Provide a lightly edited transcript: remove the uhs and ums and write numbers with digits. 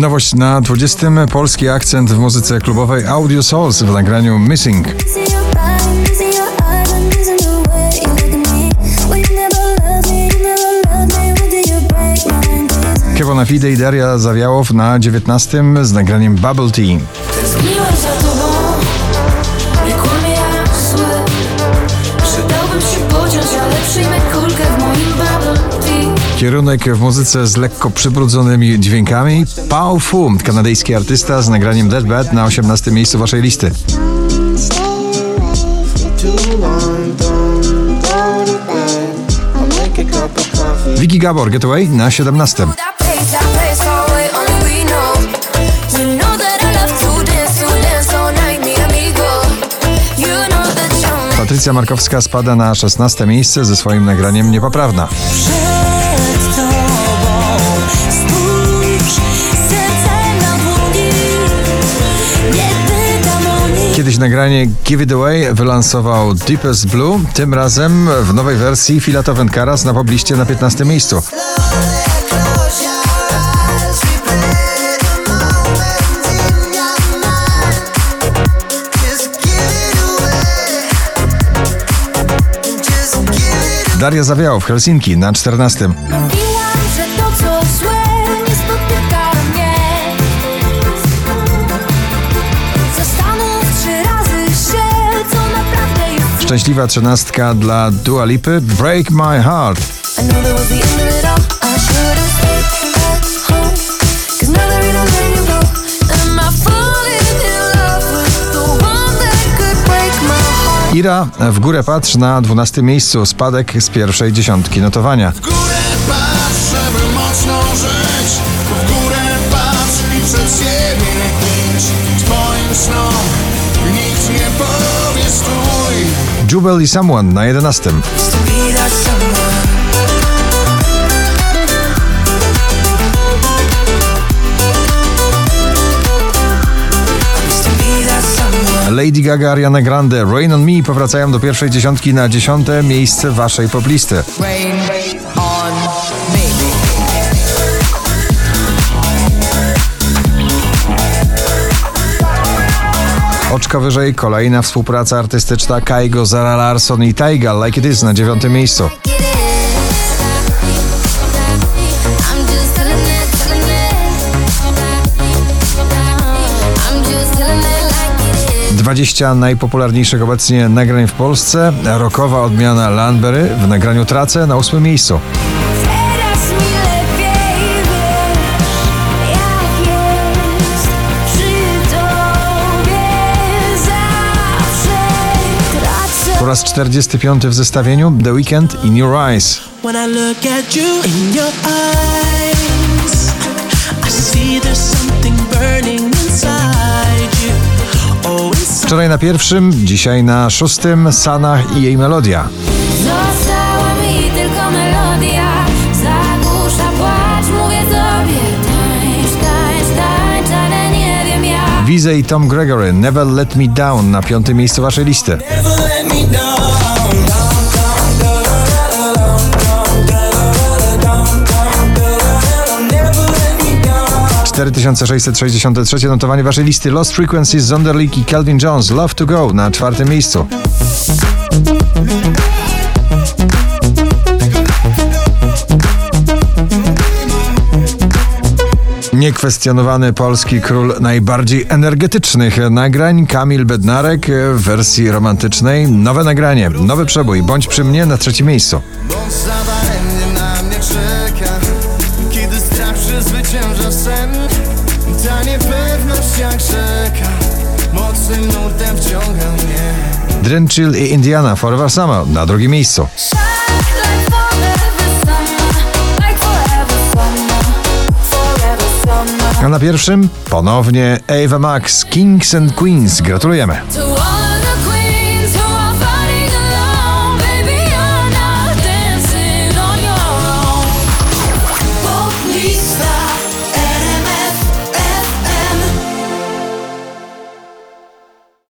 Nowość na 20. Polski akcent w muzyce klubowej Audio Souls w nagraniu Missing. Kevona Fide i Daria Zawiałow na 19. z nagraniem Bubble Tea. Kierunek w muzyce z lekko przybrudzonymi dźwiękami Paul Food, kanadyjski artysta z nagraniem Dead Bad na 18. miejscu waszej listy. Viki Gabor, Getaway na 17. Patrycja Markowska spada na 16. miejsce ze swoim nagraniem Niepoprawna. Kiedyś nagranie Give It Away wylansował Deepest Blue, tym razem w nowej wersji Filat Owen Caras na pobliście na 15. miejscu. Daria Zawiałow w Helsinki na 14. Szczęśliwa 13 dla Dua Lipy, Break My Heart. Ira w górę patrz na 12. miejscu, spadek z pierwszej dziesiątki notowania. W górę patrz, żeby mocno żyć, w górę patrz i przed siebie idź, twoim snom nic nie powie stój. Jubel i Someone na 11. Lady Gaga, Ariana Grande, Rain on Me powracają do pierwszej dziesiątki na 10. miejsce waszej poplisty. Oczka wyżej kolejna współpraca artystyczna Kaigo, Zara Larson i Taiga, Like It Is na 9. miejscu. Dwadzieścia najpopularniejszych obecnie nagrań w Polsce. Rockowa odmiana Landberry w nagraniu Tracę na 8. miejscu. Po raz 45 w zestawieniu The Weekend in Your Eyes. Wczoraj na 1., dzisiaj na 6. Sana i jej melodia. Została mi tylko melodia, zagłusza płacz, mówię tobie, tańcz, tańcz, tańcz, ale nie wiem jak. Vizę i Tom Gregory, Never Let Me Down na 5. miejscu waszej listy. Cztery 4663 notowanie waszej listy. Lost Frequencies, Zonderlich i Calvin Jones, Love to Go na 4. miejscu. Niekwestionowany polski król najbardziej energetycznych nagrań, Kamil Bednarek w wersji romantycznej. Nowe nagranie, nowy przebój. Bądź przy mnie na 3. miejscu. Kiedy strach przezwycięża sen, ta niepewność jak rzeka, mocnym nurtem wciąga mnie. Dream Chill i Indiana Forever na 2. miejscu. A na 1. ponownie Ava Max, Kings and Queens. Gratulujemy.